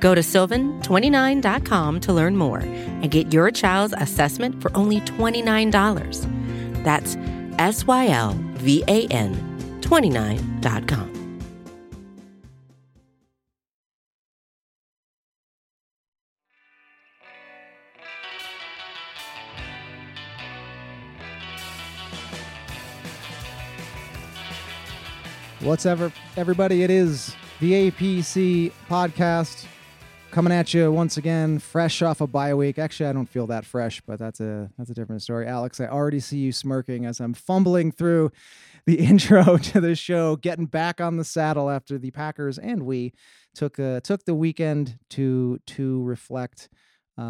Go to sylvan29.com to learn more and get your child's assessment for only $29. That's SYLVAN 29.com. What's up, everybody? It is the APC Podcast coming at you once again, fresh off a bye week. Actually, I don't feel that fresh, but that's a different story. Alex, I already see you smirking as I'm fumbling through the intro to the show, getting back on the saddle after the Packers and we took the weekend to reflect. I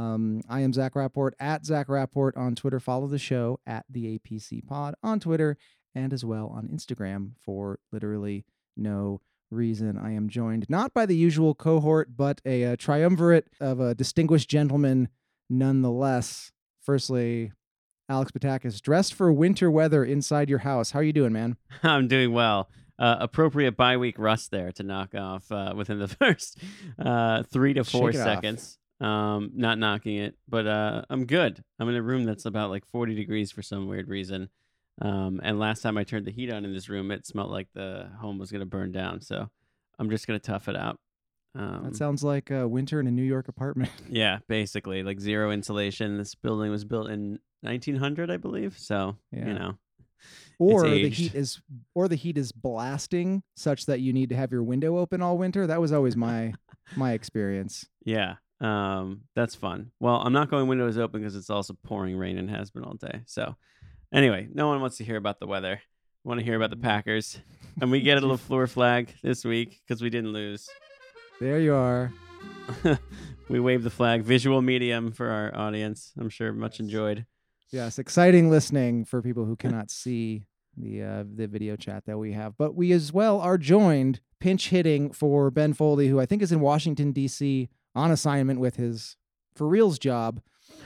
am Zach Rapport, at Zach Rapport on Twitter. Follow the show at the APC Pod on Twitter, and as well on Instagram for literally no reason. I am joined not by the usual cohort, but a triumvirate of a distinguished gentleman nonetheless. Firstly, Alex Patakis, dressed for winter weather inside your house. How are you doing, man? I'm doing well. Appropriate bye-week rust there to knock off within the first 3 to 4 seconds. Not knocking it, but I'm good. I'm in a room that's about like 40 degrees for some weird reason. And last time I turned the heat on in this room, it smelled like the home was going to burn down. So I'm just going to tough it out. That sounds like winter in a New York apartment. Yeah, basically like zero insulation. This building was built in 1900, I believe. So, yeah. You know, or the heat is blasting such that you need to have your window open all winter. That was always my experience. Yeah. That's fun. Well, I'm not going windows open because it's also pouring rain and has been all day. So, anyway, no one wants to hear about the weather. We want to hear about the Packers. And we get a LaFleur flag this week because we didn't lose. There you are. We wave the flag. Visual medium for our audience. I'm sure much enjoyed. Yes, exciting listening for people who cannot see the video chat that we have. But we as well are joined, pinch hitting for Ben Foley, who I think is in Washington, D.C. on assignment with his for reals job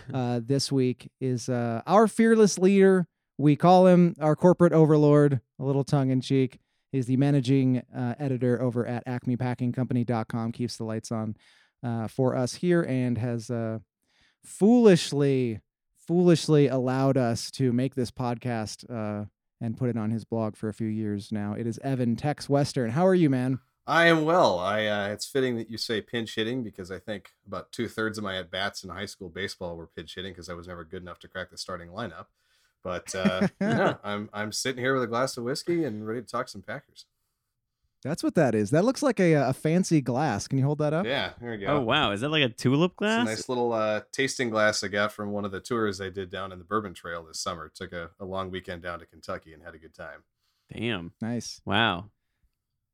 this week, is our fearless leader. We call him our corporate overlord, a little tongue-in-cheek. He's the managing editor over at acmepackingcompany.com, keeps the lights on for us here, and has foolishly allowed us to make this podcast and put it on his blog for a few years now. It is Evan Tex Western. How are you, man? I am well. It's fitting that you say pinch hitting because I think about 2/3 of my at-bats in high school baseball were pinch hitting because I was never good enough to crack the starting lineup. But yeah, I'm sitting here with a glass of whiskey and ready to talk some Packers. That's what that is. That looks like a fancy glass. Can you hold that up? Yeah, there we go. Oh, wow. Is that like a tulip glass? It's a nice little tasting glass I got from one of the tours I did down in the Bourbon Trail this summer. Took a long weekend down to Kentucky and had a good time. Damn. Nice. Wow.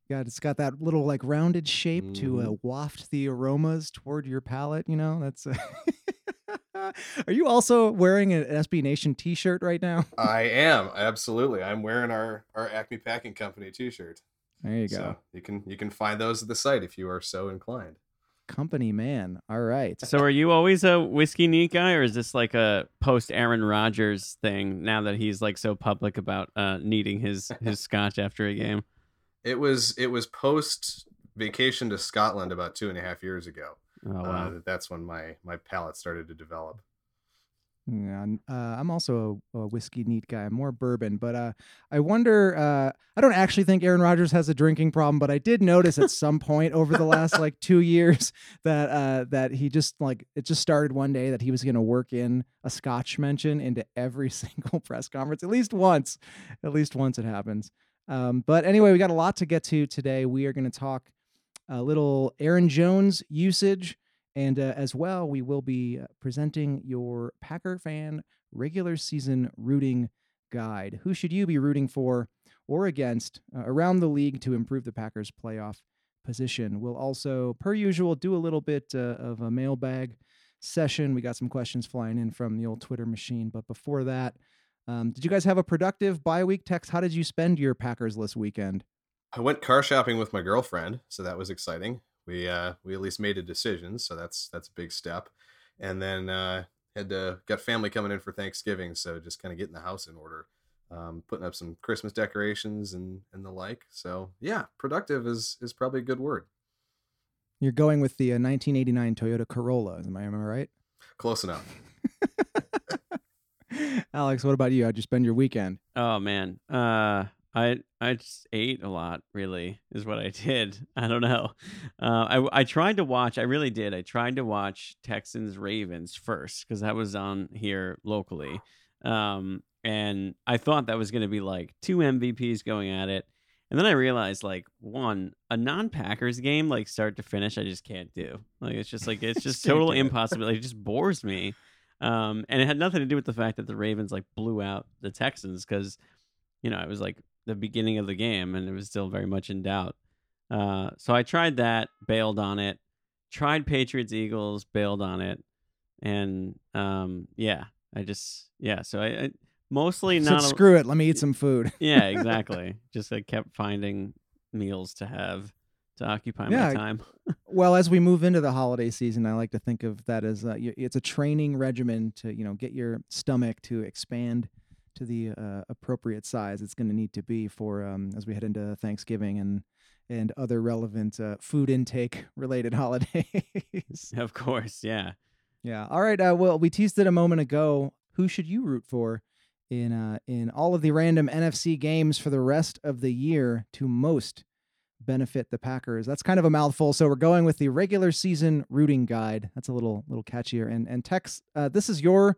God, it's got that little like rounded shape to waft the aromas toward your palate. You know, that's. Are you also wearing an SB Nation T-shirt right now? I am. Absolutely. I'm wearing our Acme Packing Company T-shirt. There you go. So you can find those at the site if you are so inclined. Company man. All right. So are you always a whiskey neat guy, or is this like a post Aaron Rodgers thing now that he's like so public about needing his scotch after a game? It was post vacation to Scotland about 2.5 years ago. Oh, wow. That's when my palate started to develop. Yeah, I'm also a whiskey neat guy, more bourbon. But I wonder, I don't actually think Aaron Rodgers has a drinking problem, but I did notice at some point over the last like 2 years that he just like, it just started one day that he was going to work in a Scotch mention into every single press conference, at least once it happens. But anyway, we got a lot to get to today. We are going to talk a little Aaron Jones usage, and as well, we will be presenting your Packer fan regular season rooting guide. Who should you be rooting for or against around the league to improve the Packers playoff position? We'll also, per usual, do a little bit of a mailbag session. We got some questions flying in from the old Twitter machine. But before that, did you guys have a productive bye week? Tex, how did you spend your Packersless weekend? I went car shopping with my girlfriend, so that was exciting. We at least made a decision, so that's a big step. And then got family coming in for Thanksgiving, so just kind of getting the house in order, putting up some Christmas decorations and the like. So yeah, productive is probably a good word. You're going with the 1989 Toyota Corolla, am I right? Close enough. Alex, what about you? How'd you spend your weekend? Oh man, I just ate a lot. Really, is what I did. I don't know. I tried to watch. I really did. I tried to watch Texans Ravens first because that was on here locally, and I thought that was going to be like two MVPs going at it, and then I realized like one a non-Packers game like start to finish I just can't do. Like it's just total impossibility. It just bores me. And it had nothing to do with the fact that the Ravens like blew out the Texans because, you know, it was like the beginning of the game and it was still very much in doubt. So I tried that, bailed on it, tried Patriots Eagles, bailed on it. And, so I mostly not screw it. Let me eat some food. Yeah, exactly. Just like kept finding meals to have to occupy my time. Well, as we move into the holiday season, I like to think of that as it's a training regimen to, you know, get your stomach to expand to the appropriate size it's going to need to be for as we head into Thanksgiving and other relevant food intake related holidays. Of course. Yeah. Yeah. All right. Well, we teased it a moment ago. Who should you root for in all of the random NFC games for the rest of the year to most benefit the Packers? That's kind of a mouthful, so we're going with the regular season rooting guide. That's a little catchier. And Tex, this is your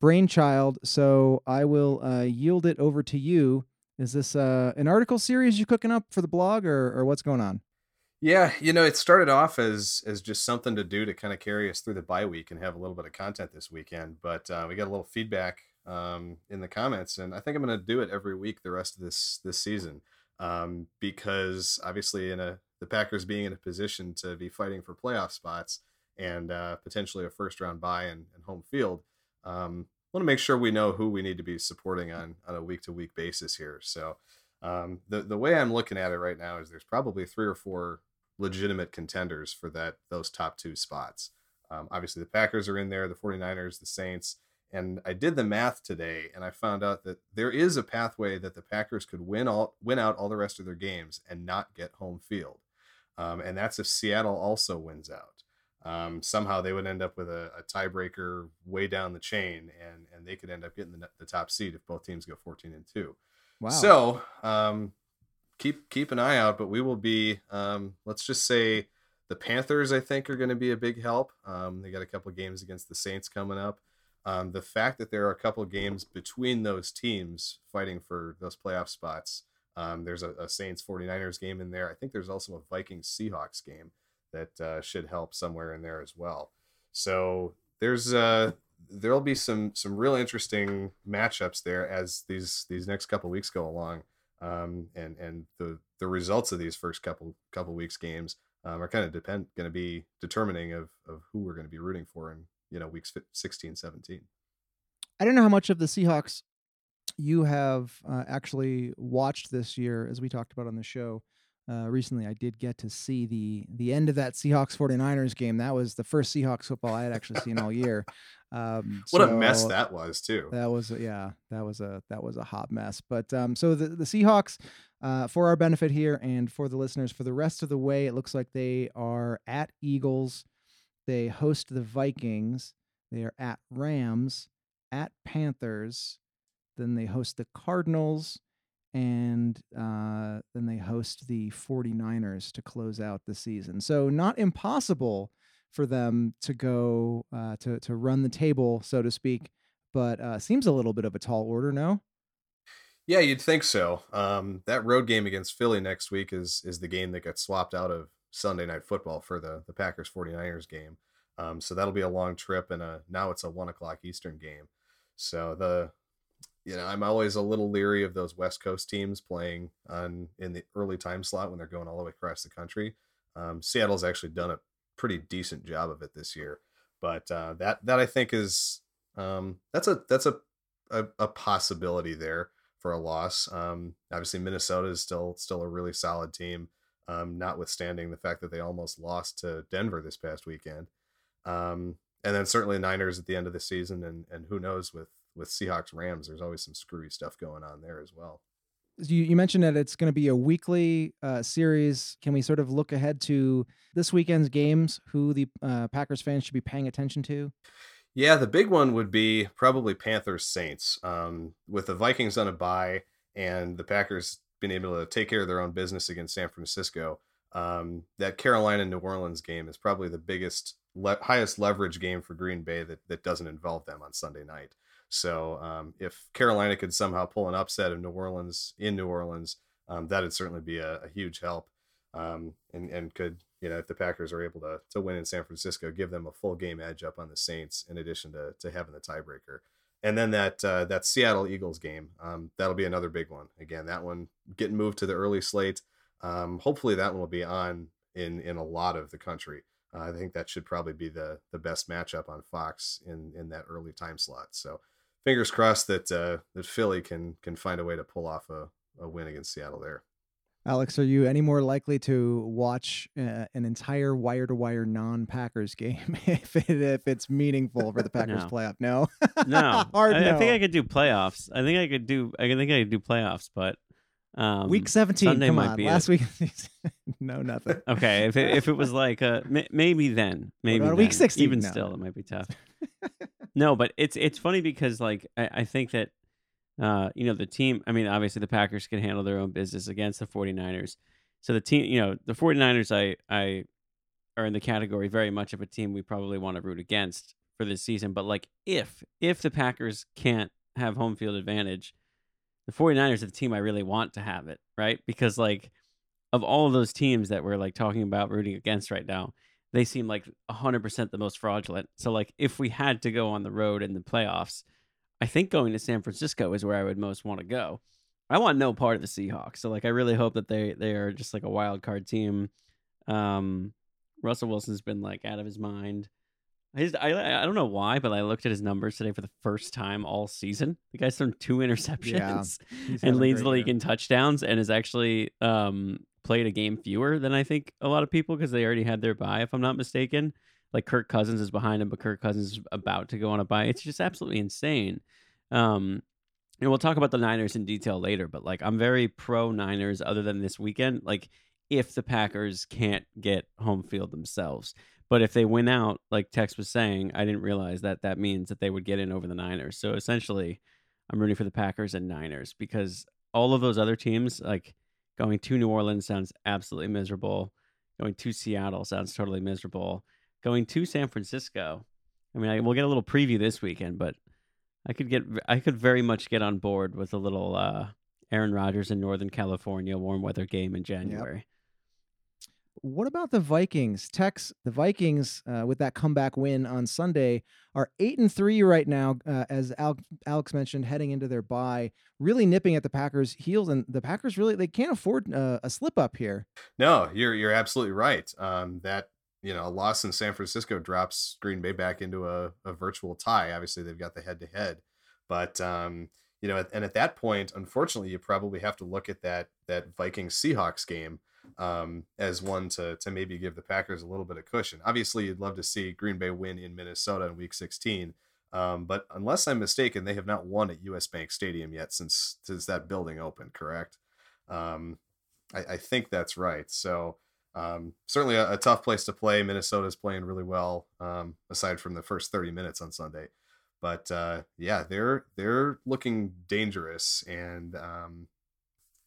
brainchild, so I will yield it over to you. Is this an article series you're cooking up for the blog, or what's going on? Yeah, you know, it started off as just something to do to kind of carry us through the bye week and have a little bit of content this weekend, but we got a little feedback in the comments, and I think I'm going to do it every week the rest of this season. Because obviously the Packers being in a position to be fighting for playoff spots and potentially a first round bye and home field, want to make sure we know who we need to be supporting on a week to week basis here. So the way I'm looking at it right now is there's probably 3 or 4 legitimate contenders for those top 2 spots. Obviously the Packers are in there, the 49ers, the Saints. And I did the math today, and I found out that there is a pathway that the Packers could win out all the rest of their games and not get home field. And that's if Seattle also wins out. Somehow they would end up with a tiebreaker way down the chain, and they could end up getting the top seed if both teams go 14-2. Wow. So keep an eye out, but we will be, let's just say, the Panthers, I think, are going to be a big help. They got a couple of games against the Saints coming up. The fact that there are a couple of games between those teams fighting for those playoff spots, there's a Saints 49ers game in there. I think there's also a Vikings Seahawks game that should help somewhere in there as well. So there'll be some real interesting matchups there as these next couple of weeks go along, and the results of these first couple weeks games are kind of going to be determining of who we're going to be rooting for and, you know, weeks 16, 17. I don't know how much of the Seahawks you have actually watched this year. As we talked about on the show recently, I did get to see the end of that Seahawks 49ers game. That was the first Seahawks football I had actually seen all year. What a mess that was too. That was a hot mess. But so the Seahawks, for our benefit here and for the listeners, for the rest of the way, it looks like they are at Eagles. They host the Vikings. They are at Rams, at Panthers. Then they host the Cardinals, and then they host the 49ers to close out the season. So not impossible for them to go to run the table, so to speak, but seems a little bit of a tall order, no? Yeah, you'd think so. That road game against Philly next week is the game that got swapped out of Sunday Night Football for the Packers 49ers game. So that'll be a long trip, and now it's a 1:00 Eastern game. So I'm always a little leery of those West Coast teams playing in the early time slot when they're going all the way across the country. Seattle's actually done a pretty decent job of it this year. But that I think is that's a possibility there for a loss. Obviously, Minnesota is still a really solid team, notwithstanding the fact that they almost lost to Denver this past weekend. And then certainly Niners at the end of the season, and who knows with Seahawks, Rams, there's always some screwy stuff going on there as well. You mentioned that it's going to be a weekly series. Can we sort of look ahead to this weekend's games, who the Packers fans should be paying attention to? Yeah, the big one would be probably Panthers Saints, with the Vikings on a bye and the Packers being able to take care of their own business against San Francisco. That Carolina New Orleans game is probably the biggest, highest leverage game for Green Bay that doesn't involve them on Sunday night. So if Carolina could somehow pull an upset of New Orleans, that'd certainly be a huge help. And could, if the Packers are able to win in San Francisco, give them a full game edge up on the Saints, in addition to having the tiebreaker. And then that Seattle Eagles game, that'll be another big one. Again, that one getting moved to the early slate. Hopefully that one will be on in a lot of the country. I think that should probably be the best matchup on Fox in that early time slot. So fingers crossed that Philly can find a way to pull off a win against Seattle there. Alex, are you any more likely to watch an entire wire-to-wire non-Packers game if it's meaningful for the Packers playoff? No, no. I think I could do playoffs. I think I could do playoffs, but week 17. Sunday come might on, be last week. No, nothing. Okay, if it was like maybe then week 16, even no. Still, it might be tough. No, but it's funny because like I think that. The team, I mean, obviously the Packers can handle their own business against the 49ers. So the team, the 49ers, I are in the category very much of a team we probably want to root against for this season. But like if the Packers can't have home field advantage, the 49ers are the team I really want to have it, right? Because like of all of those teams that we're like talking about rooting against right now, they seem like 100% the most fraudulent. So like if we had to go on the road in the playoffs, I think going to San Francisco is where I would most want to go. I want no part of the Seahawks. So like, I really hope that they are just like a wild card team. Russell Wilson's been like out of his mind. I don't know why, but I looked at his numbers today for the first time all season. The guy's thrown 2 interceptions and leads the league in touchdowns and has actually played a game fewer than I think a lot of people, because they already had their bye, if I'm not mistaken. Like Kirk Cousins is behind him, but Kirk Cousins is about to go on a bye. It's just absolutely insane. And we'll talk about the Niners in detail later, but like I'm very pro Niners other than this weekend. Like if the Packers can't get home field themselves, but if they win out, like Tex was saying, I didn't realize that means that they would get in over the Niners. So essentially I'm rooting for the Packers and Niners, because all of those other teams, like going to New Orleans sounds absolutely miserable. Going to Seattle sounds totally miserable. Going to San Francisco, I mean, we'll get a little preview this weekend, but I could very much get on board with a little Aaron Rodgers in Northern California warm weather game in January. Yep. What about the Vikings? Tex, the Vikings, with that comeback win on Sunday, are 8-3 right now, as Alex mentioned, heading into their bye, really nipping at the Packers' heels, and the Packers really, they can't afford a slip up here. No, you're absolutely right. A loss in San Francisco drops Green Bay back into a virtual tie. Obviously, they've got the head-to-head. But, and at that point, unfortunately, you probably have to look at that Vikings-Seahawks game as one to maybe give the Packers a little bit of cushion. Obviously, you'd love to see Green Bay win in Minnesota in Week 16. But unless I'm mistaken, they have not won at US Bank Stadium yet since that building opened, correct? I think that's right. So... certainly a tough place to play. Minnesota's playing really well, aside from the first 30 minutes on Sunday, but they're looking dangerous, and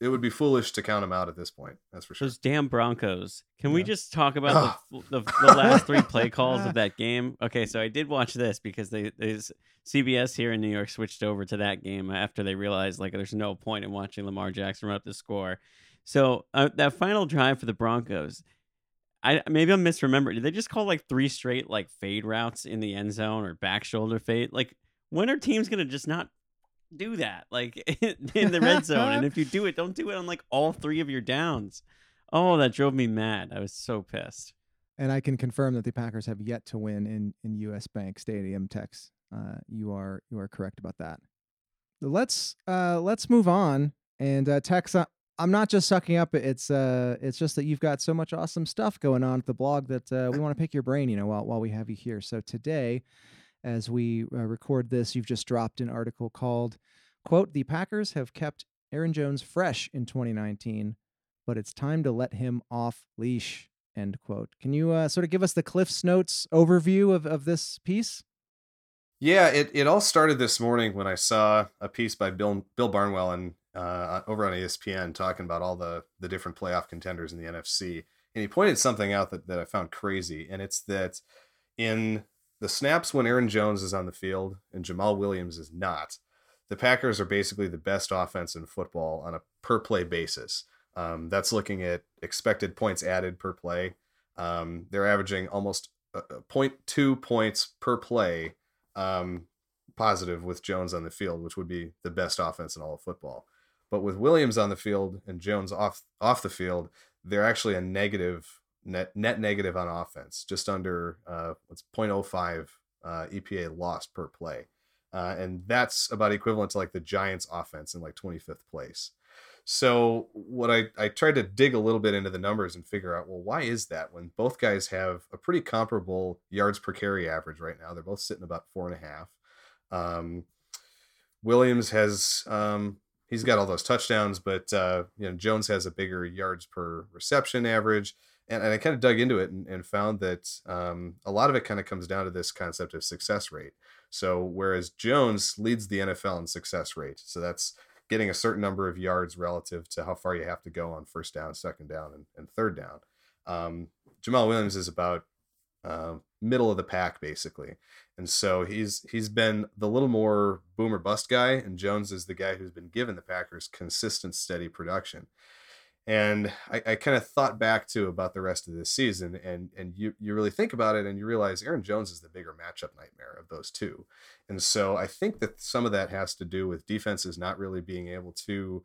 it would be foolish to count them out at this point. That's for sure. Those damn Broncos. Can we just talk about the last 3 play calls of that game? Okay, so I did watch this because they CBS here in New York switched over to that game after they realized like there's no point in watching Lamar Jackson run up the score. So that final drive for the Broncos, maybe I'm misremembering. Did they just call like 3 straight like fade routes in the end zone or back shoulder fade? Like, when are teams gonna just not do that? Like in the red zone, and if you do it, don't do it on like all 3 of your downs. Oh, that drove me mad. I was so pissed. And I can confirm that the Packers have yet to win in US Bank Stadium, Tex. You are correct about that. Let's move on. And Tex, I'm not just sucking up. It's just that you've got so much awesome stuff going on at the blog that we want to pick your brain, while we have you here. So today, as we record this, you've just dropped an article called, quote, "The Packers have kept Aaron Jones fresh in 2019, but it's time to let him off leash," end quote. Can you sort of give us the Cliff's Notes overview of this piece? Yeah, it all started this morning when I saw a piece by Bill Barnwell and over on ESPN talking about all the different playoff contenders in the NFC. And he pointed something out that I found crazy. And it's that in the snaps when Aaron Jones is on the field and Jamal Williams is not, the Packers are basically the best offense in football on a per play basis. That's looking at expected points added per play. They're averaging almost 0.2 points per play positive with Jones on the field, which would be the best offense in all of football. But with Williams on the field and Jones off the field, they're actually a negative net negative on offense, just under 0.05 EPA loss per play. And that's about equivalent to like the Giants offense in like 25th place. So what I tried to dig a little bit into the numbers and figure out, well, why is that when both guys have a pretty comparable yards per carry average right now? They're both sitting about 4.5. Williams has, he's got all those touchdowns, but, Jones has a bigger yards per reception average. And I kind of dug into it and found that a lot of it kind of comes down to this concept of success rate. So whereas Jones leads the NFL in success rate, so that's getting a certain number of yards relative to how far you have to go on first down, second down, and third down. Jamal Williams is about middle of the pack, basically. And so he's been the little more boom or bust guy, and Jones is the guy who's been given the Packers consistent, steady production. And I kind of thought back to about the rest of this season, and you really think about it and you realize Aaron Jones is the bigger matchup nightmare of those two. And so I think that some of that has to do with defenses not really being able to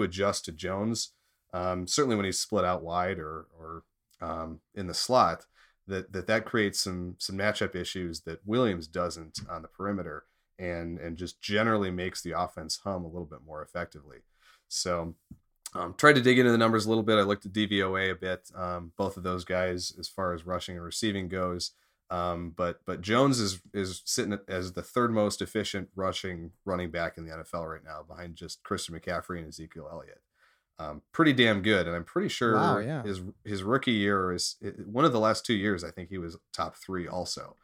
adjust to Jones. Certainly when he's split out wide or in the slot, that creates some matchup issues that Williams doesn't on the perimeter and just generally makes the offense hum a little bit more effectively. So tried to dig into the numbers a little bit. I looked at DVOA a bit, both of those guys as far as rushing and receiving goes. But Jones is sitting as the third most efficient running back in the NFL right now, behind just Christian McCaffrey and Ezekiel Elliott. Pretty damn good. And I'm pretty sure his rookie year is one of the last 2 years. I think he was top three also,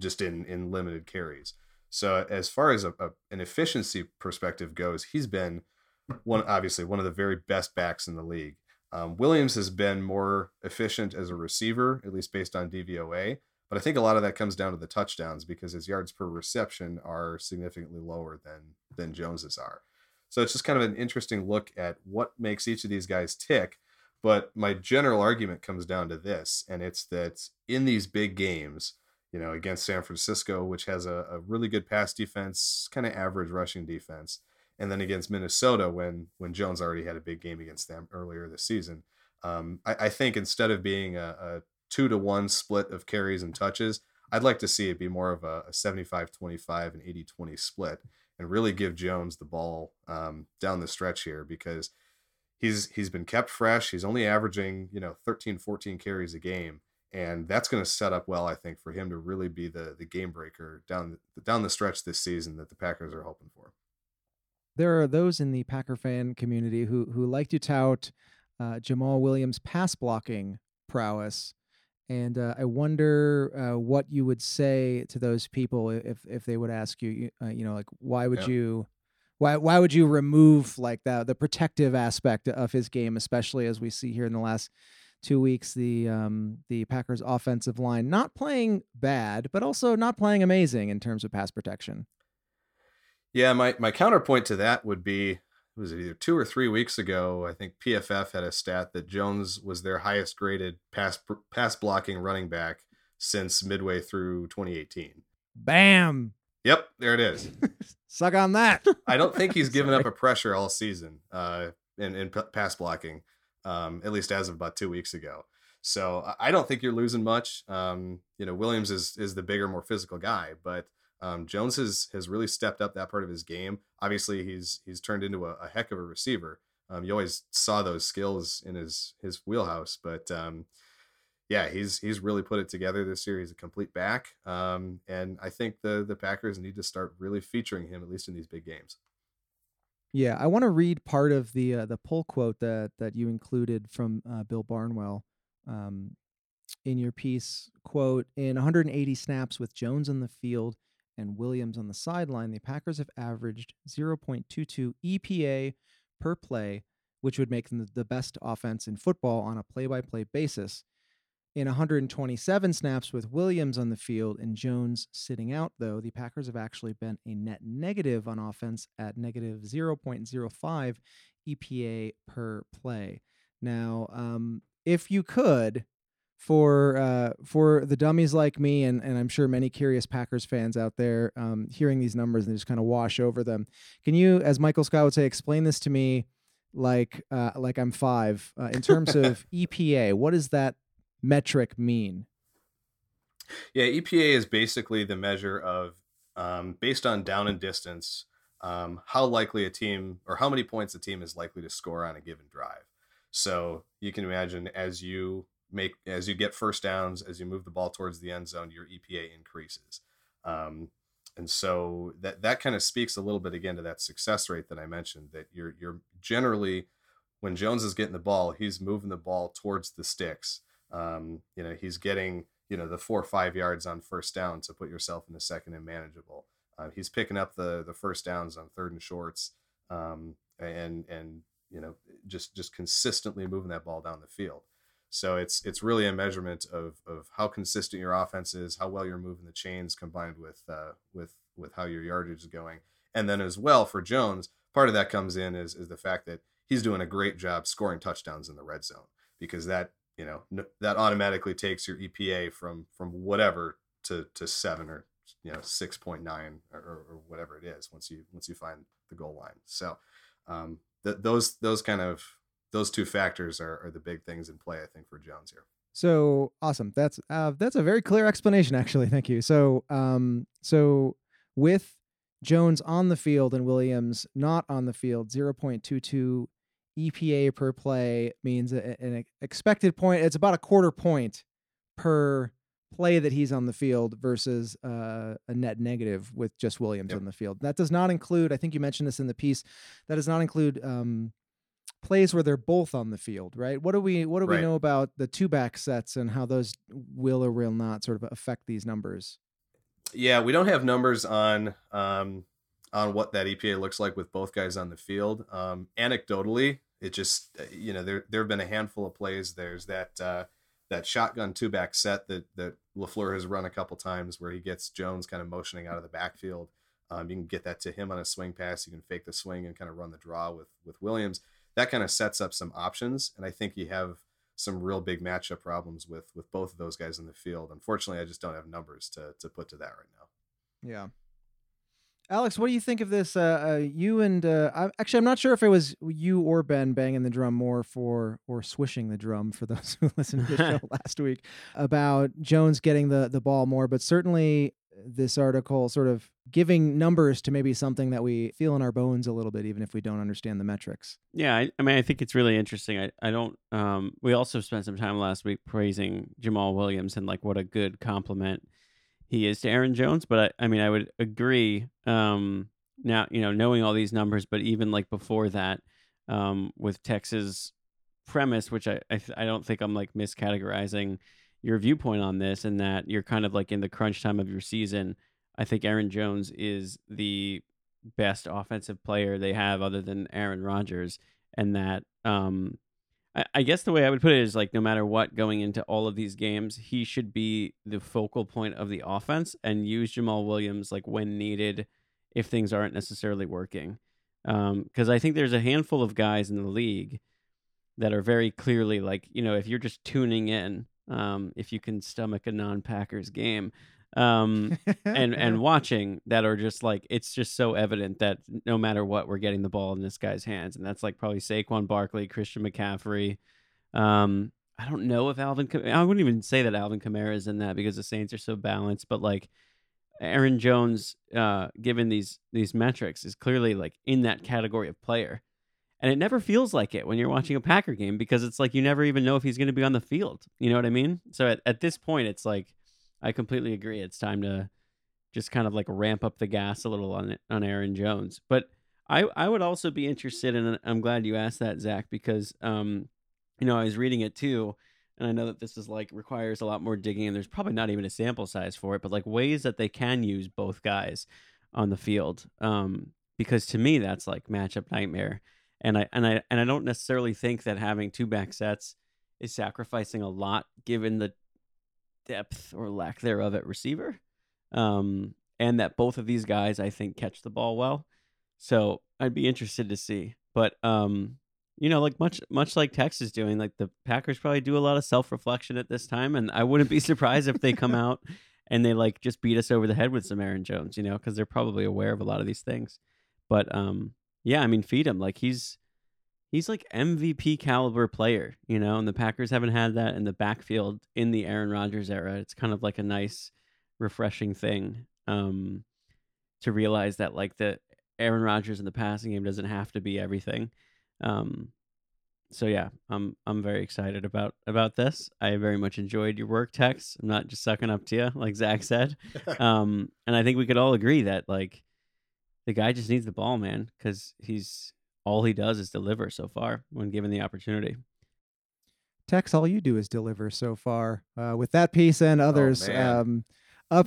just in limited carries. So as far as an efficiency perspective goes, he's been one of the very best backs in the league. Williams has been more efficient as a receiver, at least based on DVOA, but I think a lot of that comes down to the touchdowns because his yards per reception are significantly lower than Jones's are. So it's just kind of an interesting look at what makes each of these guys tick. But my general argument comes down to this, and it's that in these big games, against San Francisco, which has a really good pass defense, kind of average rushing defense, and then against Minnesota, when Jones already had a big game against them earlier this season, I think instead of being a 2-to-1 split of carries and touches, I'd like to see it be more of a 75-25 and 80-20 split, and really give Jones the ball down the stretch here because he's been kept fresh. He's only averaging 13-14 carries a game, and that's going to set up well, I think, for him to really be the game breaker down the stretch this season that the Packers are hoping for. There are those in the Packer fan community who like to tout Jamal Williams' pass blocking prowess, and I wonder what you would say to those people if they would ask you, why would you remove like the protective aspect of his game, especially as we see here in the last 2 weeks, the Packers offensive line not playing bad, but also not playing amazing in terms of pass protection. Yeah, my counterpoint to that would be, was it either 2 or 3 weeks ago, I think PFF had a stat that Jones was their highest graded pass blocking running back since midway through 2018. Bam. Yep, there it is. Suck on that. I don't think he's given up a pressure all season in pass blocking, at least as of about 2 weeks ago. So I don't think you're losing much. Williams is the bigger, more physical guy, but Jones has really stepped up that part of his game. Obviously, he's turned into a heck of a receiver. You always saw those skills in his wheelhouse, but he's really put it together this year. He's a complete back, and I think the Packers need to start really featuring him, at least in these big games. Yeah, I want to read part of the poll quote that you included from Bill Barnwell in your piece. Quote, in 180 snaps with Jones on the field and Williams on the sideline, the Packers have averaged 0.22 EPA per play, which would make them the best offense in football on a play-by-play basis. In 127 snaps with Williams on the field and Jones sitting out, though, the Packers have actually been a net negative on offense at negative 0.05 EPA per play. Now, if you could, for the dummies like me, and I'm sure many curious Packers fans out there hearing these numbers and just kind of wash over them, can you, as Michael Scott would say, explain this to me like I'm five in terms of EPA? What is that metric mean? Yeah, EPA is basically the measure of, based on down and distance, how likely a team or how many points a team is likely to score on a given drive. So you can imagine as you get first downs, as you move the ball towards the end zone, your EPA increases. And so that kind of speaks a little bit again to that success rate that I mentioned, that you're generally, when Jones is getting the ball, he's moving the ball towards the sticks. He's getting, the 4 or 5 yards on first down to put yourself in the second and manageable. He's picking up the first downs on third and shorts, just consistently moving that ball down the field. So it's really a measurement of how consistent your offense is, how well you're moving the chains, combined with how your yardage is going. And then as well for Jones, part of that comes in is the fact that he's doing a great job scoring touchdowns in the red zone, because that automatically takes your EPA from whatever to 7 or 6.9 or whatever it is once you find the goal line. So those two factors are the big things in play, I think, for Jones here. So awesome. That's a very clear explanation, actually. Thank you. So so with Jones on the field and Williams not on the field, 0.22 EPA per play means an expected point. It's about a quarter point per play that he's on the field versus a net negative with just Williams on the field. That does not include, I think you mentioned this in the piece, that does not include plays where they're both on the field, right? What do we know about the two back sets and how those will or will not sort of affect these numbers? Yeah, we don't have numbers on what that EPA looks like with both guys on the field. Anecdotally, it just, there have been a handful of plays. There's that shotgun two back set that LaFleur has run a couple times where he gets Jones kind of motioning out of the backfield. You can get that to him on a swing pass. You can fake the swing and kind of run the draw with Williams. That kind of sets up some options. And I think you have some real big matchup problems with both of those guys in the field. Unfortunately, I just don't have numbers to put to that right now. Yeah. Alex, what do you think of this? You and I'm not sure if it was you or Ben banging the drum more or swishing the drum for those who listened to the show last week about Jones getting the ball more, but certainly this article sort of giving numbers to maybe something that we feel in our bones a little bit, even if we don't understand the metrics. Yeah. I think it's really interesting. We also spent some time last week praising Jamal Williams and like what a good compliment he is to Aaron Jones, but I would agree now, knowing all these numbers, but even like before that with Tex's premise, which I don't think I'm like miscategorizing your viewpoint on this, and that you're kind of like in the crunch time of your season. I think Aaron Jones is the best offensive player they have other than Aaron Rodgers. And that I guess the way I would put it is like, no matter what, going into all of these games, he should be the focal point of the offense and use Jamal Williams like when needed, if things aren't necessarily working. Because I think there's a handful of guys in the league that are very clearly like, if you're just tuning in, if you can stomach a non-Packers game, and watching, that are just like, it's just so evident that no matter what, we're getting the ball in this guy's hands. And that's like probably Saquon Barkley, Christian McCaffrey. I don't know if I wouldn't even say that Alvin Kamara is in that because the Saints are so balanced, but like Aaron Jones, given these metrics, is clearly like in that category of player. And it never feels like it when you're watching a Packer game because it's like you never even know if he's going to be on the field. You know what I mean? So at this point, it's like I completely agree. It's time to just kind of like ramp up the gas a little on Aaron Jones. But I would also be interested in, and I'm glad you asked that, Zach, because you know, I was reading it too, and I know that this is like requires a lot more digging, and there's probably not even a sample size for it, but like ways that they can use both guys on the field, because to me that's like matchup nightmare. And I don't necessarily think that having two back sets is sacrificing a lot given the depth or lack thereof at receiver, and that both of these guys I think catch the ball well. So I'd be interested to see, but you know, like much like Tex is doing, like the Packers probably do a lot of self-reflection at this time, and I wouldn't be surprised if they come out and they like just beat us over the head with some Aaron Jones, you know, because they're probably aware of a lot of these things, but. Yeah, I mean, feed him. Like he's like MVP caliber player, you know, and the Packers haven't had that in the backfield in the Aaron Rodgers era. It's kind of like a nice, refreshing thing to realize that like the Aaron Rodgers in the passing game doesn't have to be everything. So yeah, I'm very excited about this. I very much enjoyed your work, Tex. I'm not just sucking up to you, like Zach said. And I think we could all agree that like the guy just needs the ball, man, because all he does is deliver so far when given the opportunity. Tex, all you do is deliver so far with that piece and others up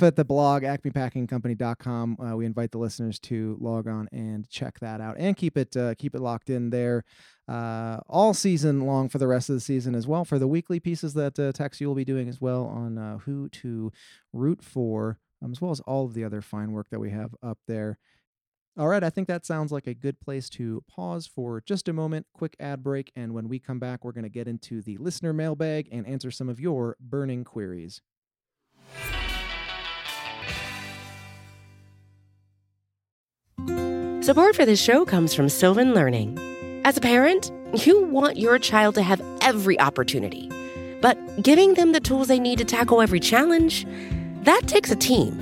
at the blog, acmepackingcompany.com. We invite the listeners to log on and check that out and keep it locked in there all season long for the rest of the season as well for the weekly pieces that Tex, you'll be doing as well on who to root for, as well as all of the other fine work that we have up there. All right, I think that sounds like a good place to pause for just a moment, quick ad break, and when we come back, we're going to get into the listener mailbag and answer some of your burning queries. Support for this show comes from Sylvan Learning. As a parent, you want your child to have every opportunity, but giving them the tools they need to tackle every challenge, that takes a team.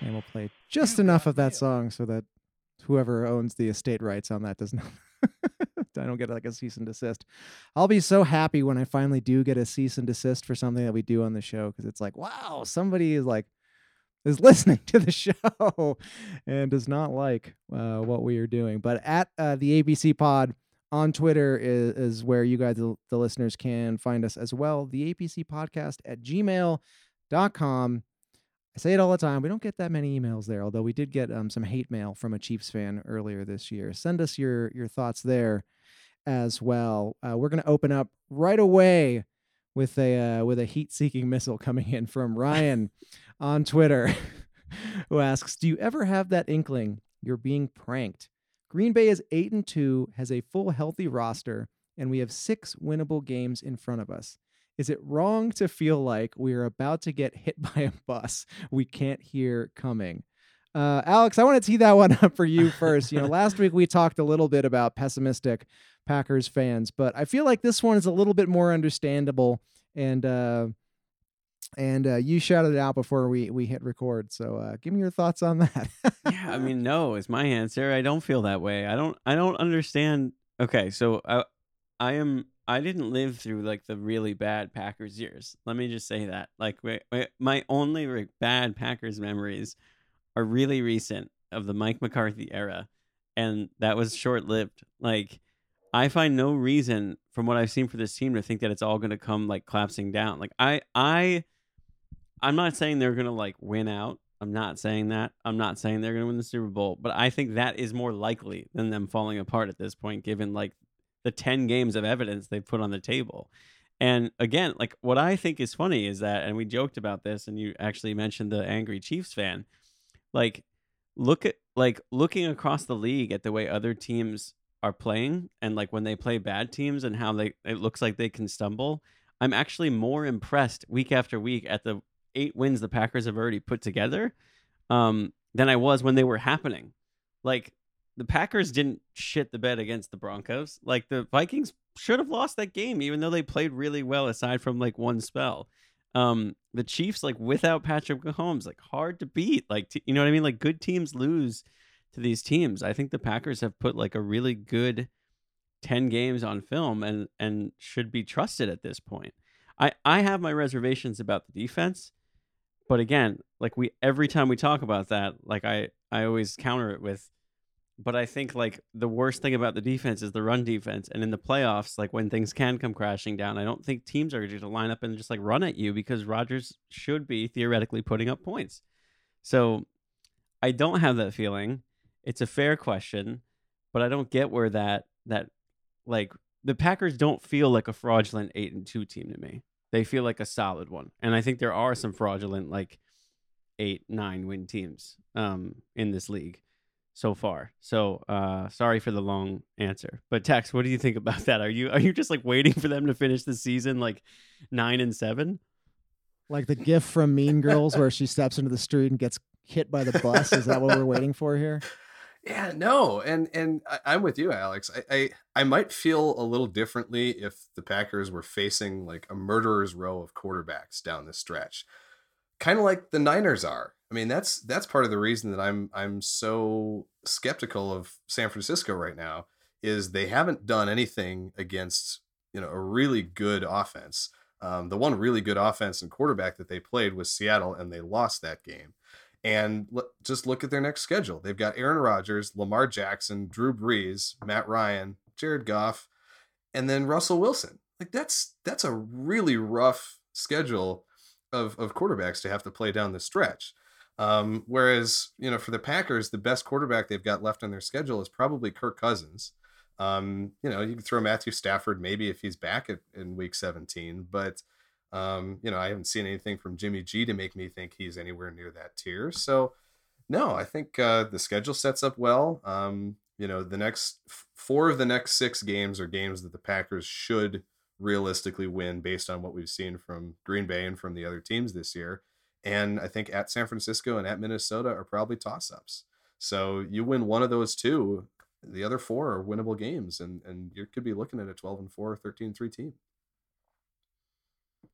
And we'll play just enough of that song so that whoever owns the estate rights on that does not. I don't get like a cease and desist. I'll be so happy when I finally do get a cease and desist for something that we do on the show, because it's like, wow, somebody is listening to the show and does not like what we are doing. But at the ABC Pod on Twitter is where you guys, the listeners, can find us as well. The APC Podcast at gmail.com. I say it all the time. We don't get that many emails there, although we did get some hate mail from a Chiefs fan earlier this year. Send us your thoughts there as well. We're going to open up right away with a heat-seeking missile coming in from Ryan on Twitter, who asks, do you ever have that inkling you're being pranked? Green Bay is 8-2, has a full healthy roster, and we have 6 winnable games in front of us. Is it wrong to feel like we are about to get hit by a bus we can't hear coming? Alex, I want to tee that one up for you first. You know, last week we talked a little bit about pessimistic Packers fans, but I feel like this one is a little bit more understandable. And you shouted it out before we hit record. So give me your thoughts on that. Yeah, I mean, no is my answer. I don't feel that way. I don't understand. Okay, so I didn't live through like the really bad Packers years. Let me just say that. Like my only bad Packers memories are really recent, of the Mike McCarthy era, and that was short-lived. Like, I find no reason from what I've seen for this team to think that it's all going to come like collapsing down. Like I'm not saying they're going to like win out. I'm not saying that. I'm not saying they're going to win the Super Bowl, but I think that is more likely than them falling apart at this point, given like the 10 games of evidence they've put on the table. And again, like what I think is funny is that, and we joked about this, and you actually mentioned the angry Chiefs fan. Like, looking across the league at the way other teams are playing, and like when they play bad teams and how it looks like they can stumble. I'm actually more impressed week after week at the 8 wins the Packers have already put together than I was when they were happening. Like, the Packers didn't shit the bed against the Broncos. Like, the Vikings should have lost that game, even though they played really well aside from like one spell. The Chiefs, like without Patrick Mahomes, like hard to beat, like, you know what I mean? Like, good teams lose to these teams. I think the Packers have put like a really good 10 games on film and should be trusted at this point. I have my reservations about the defense, but again, like every time we talk about that, like I always counter it with, but I think like the worst thing about the defense is the run defense. And in the playoffs, like when things can come crashing down, I don't think teams are going to line up and just like run at you, because Rodgers should be theoretically putting up points. So I don't have that feeling. It's a fair question, but I don't get where that like the Packers don't feel like a fraudulent 8-2 team to me. They feel like a solid one. And I think there are some fraudulent like 8-9 win teams in this league so far. So sorry for the long answer, but Tex, what do you think about that? Are you just like waiting for them to finish the season like 9-7? Like the gif from Mean Girls where she steps into the street and gets hit by the bus. Is that what we're waiting for here? Yeah, no. And I'm with you, Alex. I might feel a little differently if the Packers were facing like a murderer's row of quarterbacks down this stretch, kind of like the Niners are. I mean, that's part of the reason that I'm so skeptical of San Francisco right now, is they haven't done anything against, you know, a really good offense. The one really good offense and quarterback that they played was Seattle, and they lost that game. And just look at their next schedule. They've got Aaron Rodgers, Lamar Jackson, Drew Brees, Matt Ryan, Jared Goff, and then Russell Wilson. Like that's a really rough schedule of quarterbacks to have to play down the stretch. Whereas, you know, for the Packers, the best quarterback they've got left on their schedule is probably Kirk Cousins. You know, you can throw Matthew Stafford maybe if he's back in week 17, but you know, I haven't seen anything from Jimmy G to make me think he's anywhere near that tier. So no, I think the schedule sets up well. You know, the next 4 of the next 6 games are games that the Packers should realistically win based on what we've seen from Green Bay and from the other teams this year. And I think at San Francisco and at Minnesota are probably toss-ups. So you win one of those 2, the other 4 are winnable games, and you could be looking at a 12-4 or 13-3 team.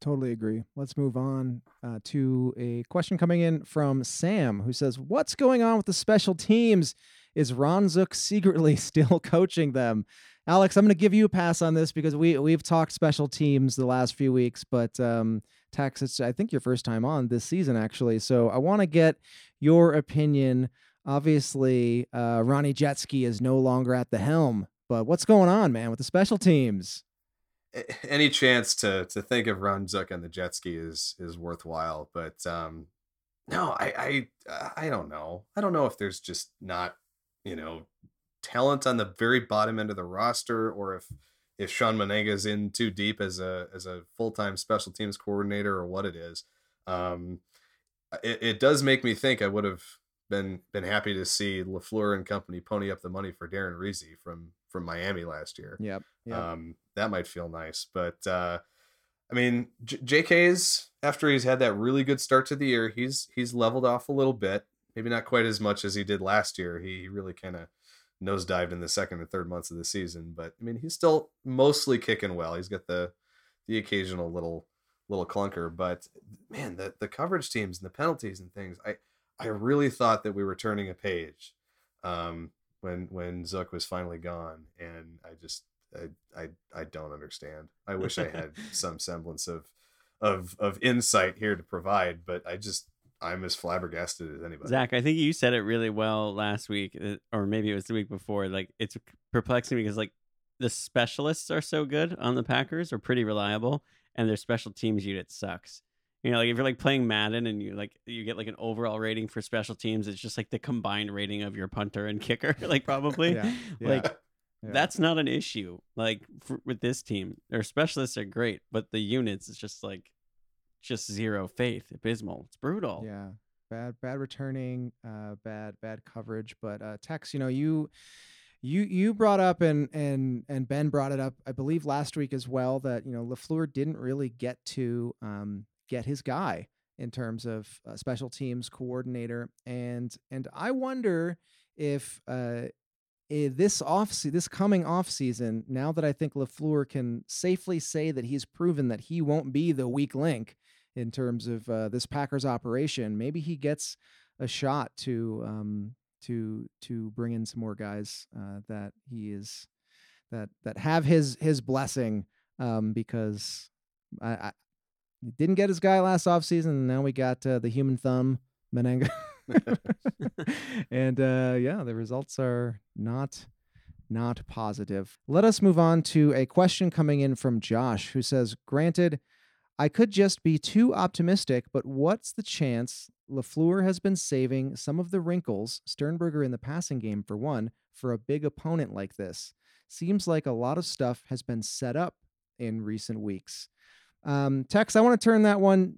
Totally agree. Let's move on to a question coming in from Sam, who says, what's going on with the special teams? Is Ron Zook secretly still coaching them? Alex, I'm going to give you a pass on this because we've talked special teams the last few weeks, but Tex, it's I think your first time on this season, actually. So I want to get your opinion. Obviously, Ronnie Jetski is no longer at the helm, but what's going on, man, with the special teams? Any chance to think of Ron Zook on the Jetski is worthwhile, but no, I don't know. I don't know if there's just not, you know, talent on the very bottom end of the roster, or if if Sean Monega's in too deep as a full-time special teams coordinator or what it is. It does make me think I would have been happy to see LaFleur and company pony up the money for Darren Reese from Miami last year. Yep. That might feel nice, but I mean, JK's, after he's had that really good start to the year, he's leveled off a little bit, maybe not quite as much as he did last year. He really kind of nosedived in the second and third months of the season, but I mean, he's still mostly kicking well. He's got the occasional little clunker, but man, the coverage teams and the penalties and things, I really thought that we were turning a page when Zook was finally gone. And I don't understand. I wish I had some semblance of insight here to provide, but I'm as flabbergasted as anybody. Zach, I think you said it really well last week, or maybe it was the week before. Like, it's perplexing because like the specialists are so good on the Packers, are pretty reliable, and their special teams unit sucks. You know, like if you're like playing Madden and you get like an overall rating for special teams, it's just like the combined rating of your punter and kicker, like probably. Yeah. Like, yeah. That's not an issue. Like with this team, their specialists are great, but the units, it's just like zero faith, abysmal. It's brutal. Yeah, bad returning, bad coverage. But Tex, you know, you brought up and Ben brought it up, I believe last week as well, that you know LaFleur didn't really get to get his guy in terms of special teams coordinator, and I wonder if this coming off season, now that I think LaFleur can safely say that he's proven that he won't be the weak link in terms of this Packers operation, maybe he gets a shot to bring in some more guys that have his blessing, because I didn't get his guy last off season, and now we got the human thumb Menenga. And the results are not positive. Let us move on to a question coming in from Josh, who says, granted, I could just be too optimistic, but what's the chance LaFleur has been saving some of the wrinkles, Sternberger in the passing game for one, for a big opponent like this? Seems like a lot of stuff has been set up in recent weeks. Tex, I want to turn that one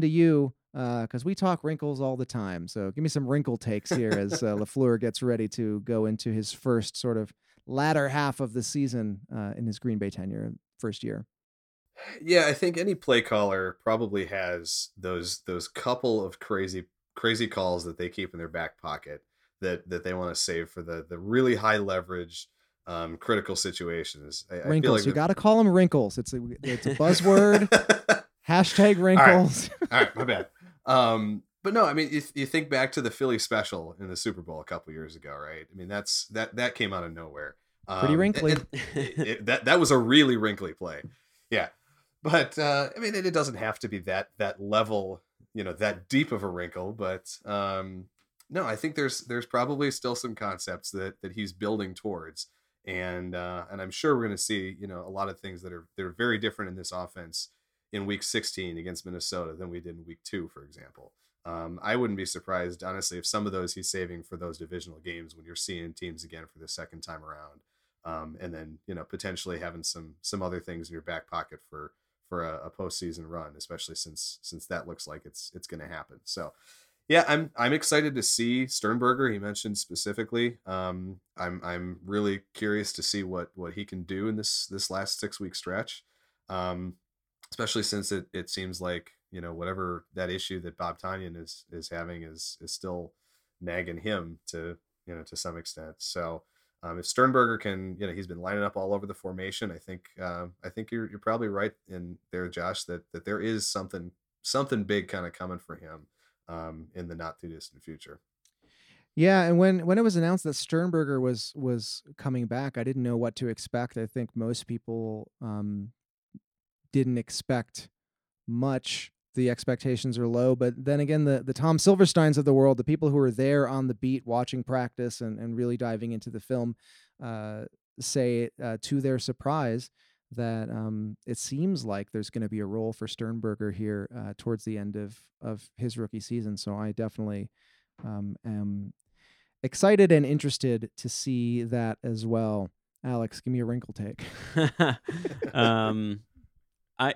to you, because we talk wrinkles all the time. So give me some wrinkle takes here as LaFleur gets ready to go into his first sort of latter half of the season in his Green Bay tenure, first year. Yeah, I think any play caller probably has those couple of crazy calls that they keep in their back pocket that they want to save for the really high leverage critical situations. Wrinkles. I feel like you got to call them wrinkles. It's a buzzword. Hashtag wrinkles. All right, my bad. But no, I mean, you think back to the Philly special in the Super Bowl a couple years ago, right? I mean, that came out of nowhere. Pretty wrinkly. That was a really wrinkly play. Yeah, but I mean, it doesn't have to be that level, you know, that deep of a wrinkle. But no, I think there's probably still some concepts that he's building towards, and I'm sure we're going to see, you know, a lot of things that are very different in this offense in week 16 against Minnesota than we did in week 2, for example. I wouldn't be surprised, honestly, if some of those he's saving for those divisional games when you're seeing teams again for the second time around. And then, you know, potentially having some other things in your back pocket for a postseason run, especially since that looks like it's going to happen. So yeah, I'm excited to see Sternberger. He mentioned specifically, I'm really curious to see what he can do in this last 6-week stretch. Especially since it seems like, you know, whatever that issue that Bob Tonyan is having is still nagging him to, you know, to some extent. So if Sternberger can, you know, he's been lining up all over the formation. I think you're probably right in there, Josh, that there is something big kind of coming for him in the not too distant future. Yeah, and when it was announced that Sternberger was coming back, I didn't know what to expect. I think most people didn't expect much. The expectations are low, but then again, the Tom Silversteins of the world, the people who are there on the beat watching practice and really diving into the film, say to their surprise that it seems like there's going to be a role for Sternberger here towards the end of his rookie season. So I definitely am excited and interested to see that as well. Alex, give me a wrinkle take.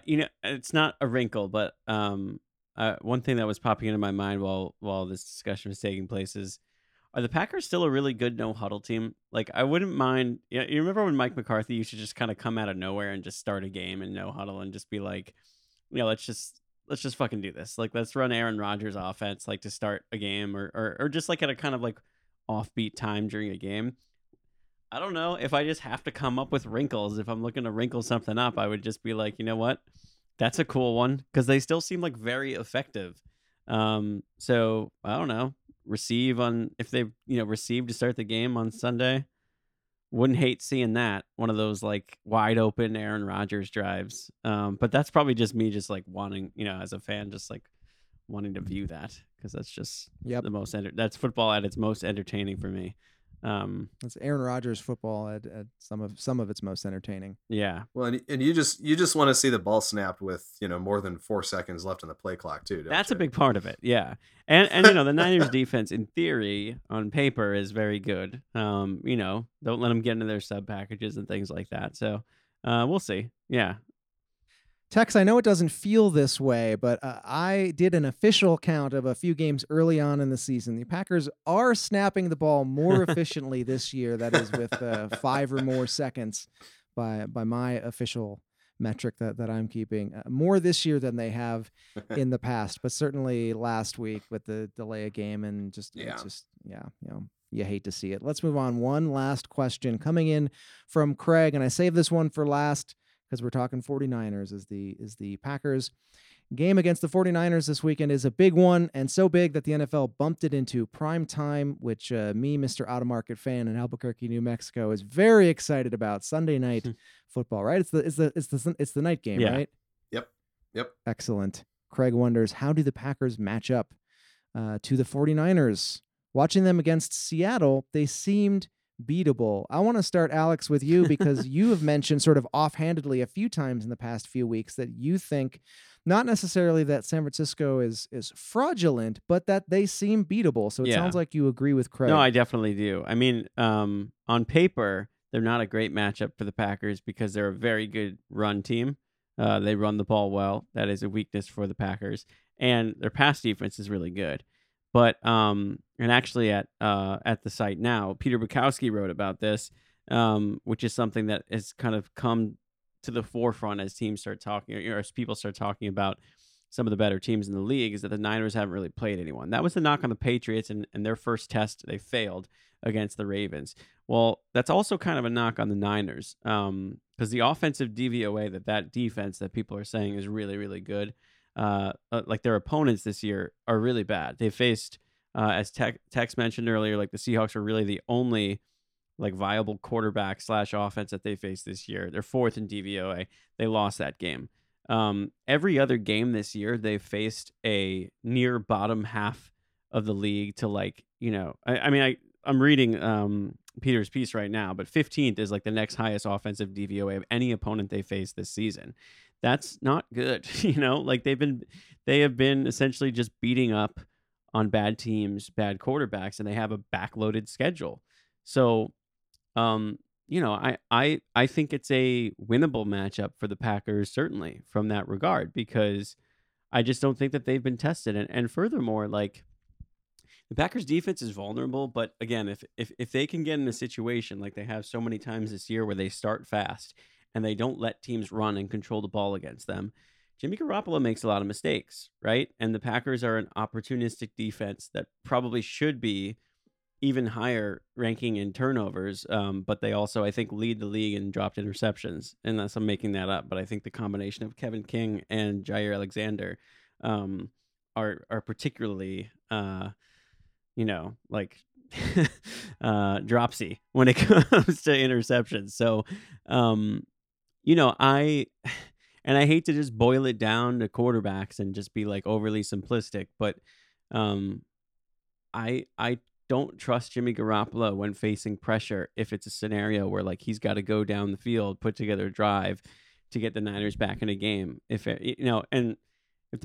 It's not a wrinkle, but one thing that was popping into my mind while this discussion was taking place is, are the Packers still a really good no huddle team? Like, I wouldn't mind. You remember when Mike McCarthy used to just kind of come out of nowhere and just start a game and no huddle and just be like, let's just fucking do this. Like, let's run Aaron Rodgers offense, like, to start a game or just like at a kind of like offbeat time during a game. I don't know if I just have to come up with wrinkles. If I'm looking to wrinkle something up, I would just be like, you know what? That's a cool one, because they still seem like very effective. So I don't know. Receive on, if they receive to start the game on Sunday. Wouldn't hate seeing that, one of those like wide open Aaron Rodgers drives. But that's probably just me, just like wanting, as a fan, just like wanting to view that, because that's just that's football at its most entertaining for me. That's Aaron Rodgers football at some of its most entertaining. Yeah. Well, and you just want to see the ball snapped with more than 4 seconds left on the play clock too. That's a big part of it. Yeah. And the Niners defense in theory on paper is very good. Don't let them get into their sub packages and things like that. So we'll see. Yeah. Tex, I know it doesn't feel this way, but I did an official count of a few games early on in the season. The Packers are snapping the ball more efficiently this year. That is with 5 or more seconds by my official metric that I'm keeping, more this year than they have in the past, but certainly last week with the delay of game and you hate to see it. Let's move on. One last question coming in from Craig, and I saved this one for last, because we're talking 49ers, is the Packers game against the 49ers this weekend is a big one, and so big that the NFL bumped it into prime time, which me, Mr. Out-of-Market fan in Albuquerque, New Mexico, is very excited about. Sunday night football, right? It's the night game, right? Yep. Excellent. Craig wonders, how do the Packers match up to the 49ers? Watching them against Seattle, they seemed beatable. I want to start, Alex, with you, because you have mentioned sort of offhandedly a few times in the past few weeks that you think not necessarily that San Francisco is fraudulent, but that they seem beatable. So it sounds like you agree with Craig. No, I definitely do. I mean, on paper, they're not a great matchup for the Packers because they're a very good run team. They run the ball well. That is a weakness for the Packers. And their pass defense is really good. But and actually at the site now, Peter Bukowski wrote about this, which is something that has kind of come to the forefront as teams start talking, or as people start talking about some of the better teams in the league, is that the Niners haven't really played anyone. That was the knock on the Patriots, and their first test, they failed against the Ravens. Well, that's also kind of a knock on the Niners, because the offensive DVOA that defense that people are saying is really, really good, like their opponents this year are really bad. They faced, as Tex mentioned earlier, like the Seahawks are really the only like viable quarterback / offense that they faced this year. They're 4th in DVOA. They lost that game. Every other game this year, they faced a near bottom half of the league to I'm reading Peter's piece right now, but 15th is like the next highest offensive DVOA of any opponent they faced this season. That's not good. Like they have been essentially just beating up on bad teams, bad quarterbacks, and they have a backloaded schedule. So, I think it's a winnable matchup for the Packers, certainly from that regard, because I just don't think that they've been tested. And furthermore, like the Packers defense is vulnerable, but again, if they can get in a situation like they have so many times this year where they start fast and they don't let teams run and control the ball against them, Jimmy Garoppolo makes a lot of mistakes, right? And the Packers are an opportunistic defense that probably should be even higher ranking in turnovers, but they also, I think, lead the league in dropped interceptions, unless I'm making that up. But I think the combination of Kevin King and Jair Alexander are particularly, dropsy when it comes to interceptions. So, I hate to just boil it down to quarterbacks and just be like overly simplistic, but I don't trust Jimmy Garoppolo when facing pressure if it's a scenario where like he's got to go down the field, put together a drive to get the Niners back in a game. If the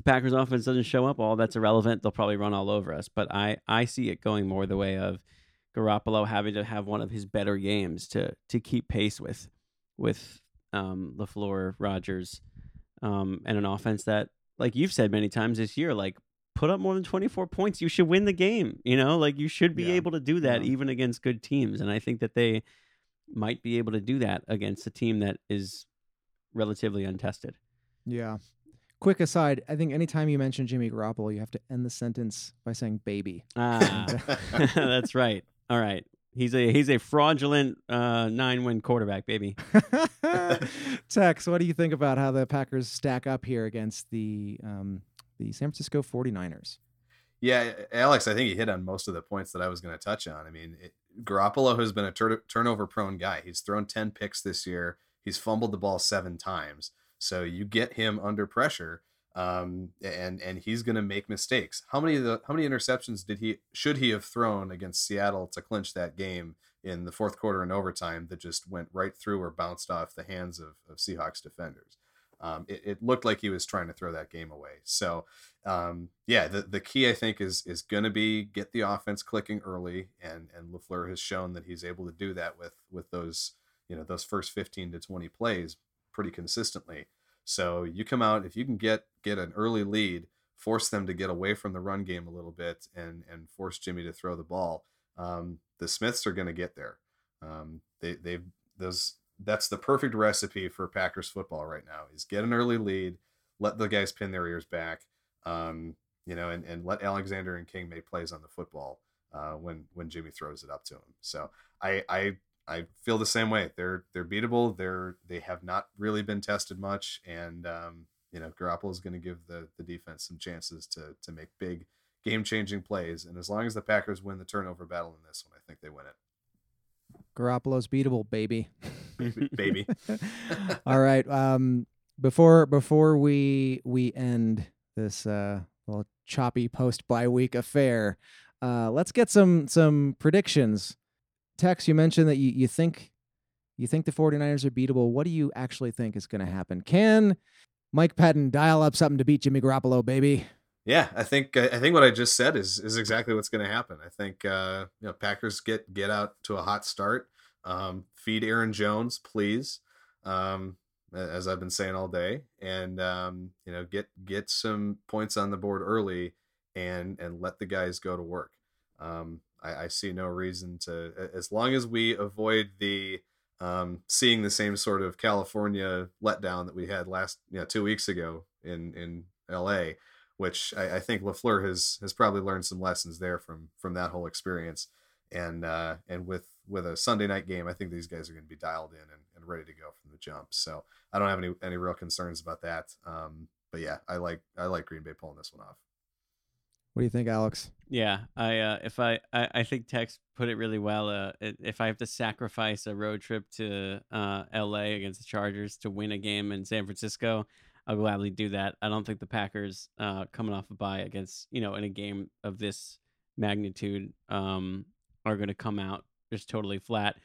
Packers offense doesn't show up, all that's irrelevant. They'll probably run all over us. But I see it going more the way of Garoppolo having to have one of his better games to keep pace with LaFleur, Rodgers, and an offense that, like you've said many times this year, like, put up more than 24 points, you should win the game. You know, like, you should be able to do that even against good teams. And I think that they might be able to do that against a team that is relatively untested. Yeah. Quick aside, I think anytime you mention Jimmy Garoppolo, you have to end the sentence by saying baby. That's right. All right. He's a fraudulent 9-win quarterback, baby. Tex, what do you think about how the Packers stack up here against the San Francisco 49ers? Yeah, Alex, I think you hit on most of the points that I was going to touch on. I mean, Garoppolo has been a turnover-prone guy. He's thrown 10 picks this year. He's fumbled the ball 7 times. So you get him under pressure, and he's going to make mistakes. How many interceptions should he have thrown against Seattle to clinch that game in the fourth quarter and overtime that just went right through or bounced off the hands of Seahawks defenders? It looked like he was trying to throw that game away. So, the key, I think, is going to be get the offense clicking early, and LaFleur has shown that he's able to do that with those first 15 to 20 plays pretty consistently. So you come out, if you can get an early lead, force them to get away from the run game a little bit and force Jimmy to throw the ball. The Smiths are going to get there. That's the perfect recipe for Packers football right now, is get an early lead, let the guys pin their ears back, and let Alexander and King make plays on the football when Jimmy throws it up to him. So I feel the same way. They're beatable. They have not really been tested much, and Garoppolo is going to give the defense some chances to make big game-changing plays. And as long as the Packers win the turnover battle in this one, I think they win it. Garoppolo's beatable, baby. Baby. All right. Before we end this little choppy post-bye week affair, let's get some predictions. Tex, you mentioned that you think the 49ers are beatable. What do you actually think is going to happen? Can Mike Patton dial up something to beat Jimmy Garoppolo, baby? Yeah, I think what I just said is exactly what's going to happen. I think Packers get out to a hot start. Feed Aaron Jones, please, as I've been saying all day, and get some points on the board early, and let the guys go to work. I see no reason to, as long as we avoid the seeing the same sort of California letdown that we had last 2 weeks ago in L.A., which I think LaFleur has probably learned some lessons there from that whole experience. And with a Sunday night game, I think these guys are going to be dialed in and ready to go from the jump. So I don't have any real concerns about that. But yeah, I like Green Bay pulling this one off. What do you think, Alex? Yeah, I think Tex put it really well. If I have to sacrifice a road trip to L.A. against the Chargers to win a game in San Francisco, I'll gladly do that. I don't think the Packers coming off a bye against, in a game of this magnitude are going to come out just totally flat.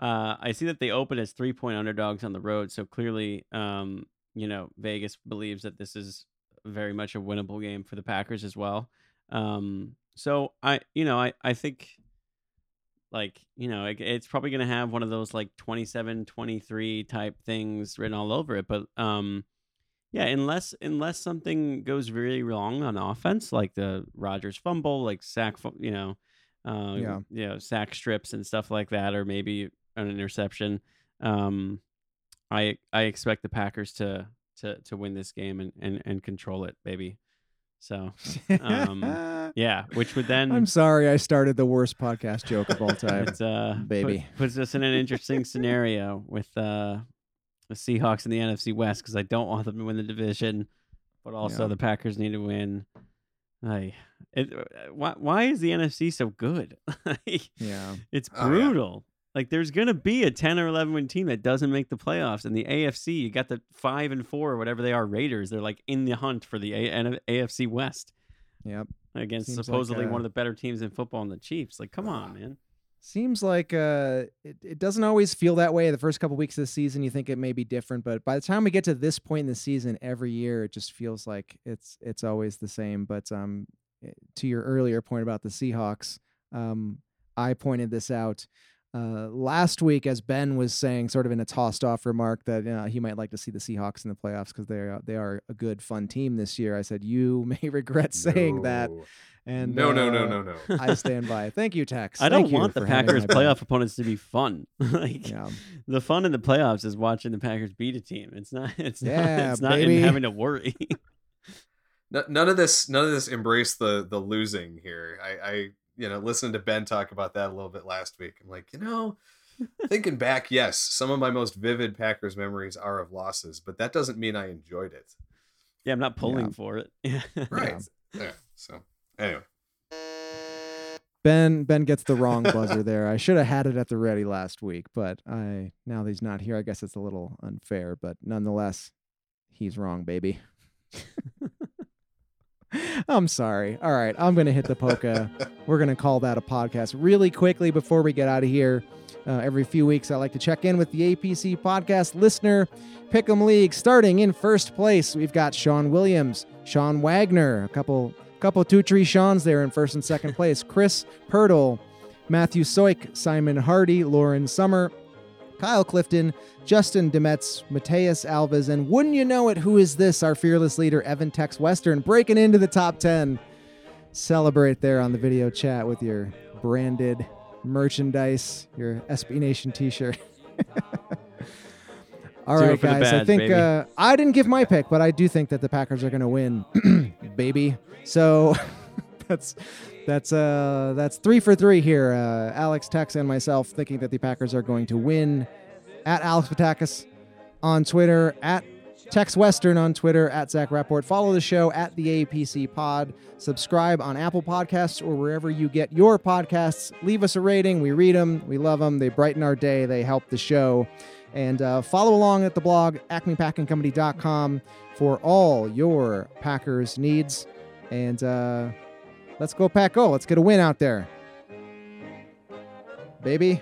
I see that they open as 3-point underdogs on the road. So clearly, Vegas believes that this is very much a winnable game for the Packers as well. So I think it's probably going to have one of those like 27-23 type things written all over it. But unless something goes really wrong on offense, like the Rodgers fumble, like sack strips and stuff like that, or maybe an interception. I expect the Packers to win this game and control it, baby. So, which would then... I'm sorry I started the worst podcast joke of all time, baby. Puts us in an interesting scenario with the Seahawks in the NFC West, because I don't want them to win the division, but also the Packers need to win. Why is the NFC so good? It's brutal. Like, there's going to be a 10 or 11 win team that doesn't make the playoffs. And the AFC, you got the 5-4 or whatever they are, Raiders. They're like in the hunt for the AFC West. Yep. Against one of the better teams in football, and the Chiefs. Like, come on, man. Seems like it doesn't always feel that way. The first couple of weeks of the season, you think it may be different. But by the time we get to this point in the season, every year, it just feels like it's always the same. But to your earlier point about the Seahawks, I pointed this out last week as Ben was saying, sort of in a tossed off remark, that he might like to see the Seahawks in the playoffs because they are a good, fun team this year. I said, you may regret saying that. And no. I stand by it. Thank you, Tex. I don't want the Packers' playoff opponents to be fun. The fun in the playoffs is watching the Packers beat a team. It's not even having to worry. None of this embrace the losing here. I listening to Ben talk about that a little bit last week. I'm like, thinking back, yes, some of my most vivid Packers memories are of losses, but that doesn't mean I enjoyed it. Yeah, I'm not pulling for it. Right. Yeah. So anyway, Ben gets the wrong buzzer there. I should have had it at the ready last week, but now that he's not here, I guess it's a little unfair. But nonetheless, he's wrong, baby. I'm sorry. All right, I'm going to hit the polka. We're going to call that a podcast. Really quickly before we get out of here, every few weeks I like to check in with the APC Podcast Listener Pick'em League. Starting in first place, we've got Sean Williams, Sean Wagner, a couple 2-3 Sean's there in first and second place. Chris Pirtle, Matthew Soik, Simon Hardy, Lauren Summer, Kyle Clifton, Justin Demetz, Mateus Alves, and wouldn't you know it, who is this? Our fearless leader, Evan Tex Western, breaking into the top 10. Celebrate there on the video chat with your branded merchandise, your SB Nation t-shirt. All right, guys, I think I didn't give my pick, but I do think that the Packers are going to win, baby. So that's 3 for 3 here. Alex, Tex, and myself thinking that the Packers are going to win. At Alex Patakis on Twitter, at Tex Western on Twitter, at Zach Rapport. Follow the show at the APC Pod. Subscribe on Apple Podcasts or wherever you get your podcasts. Leave us a rating. We read them. We love them. They brighten our day. They help the show. And follow along at the blog, acmepackingcompany.com, for all your Packers needs. And let's go, Pack-O. Let's get a win out there, baby.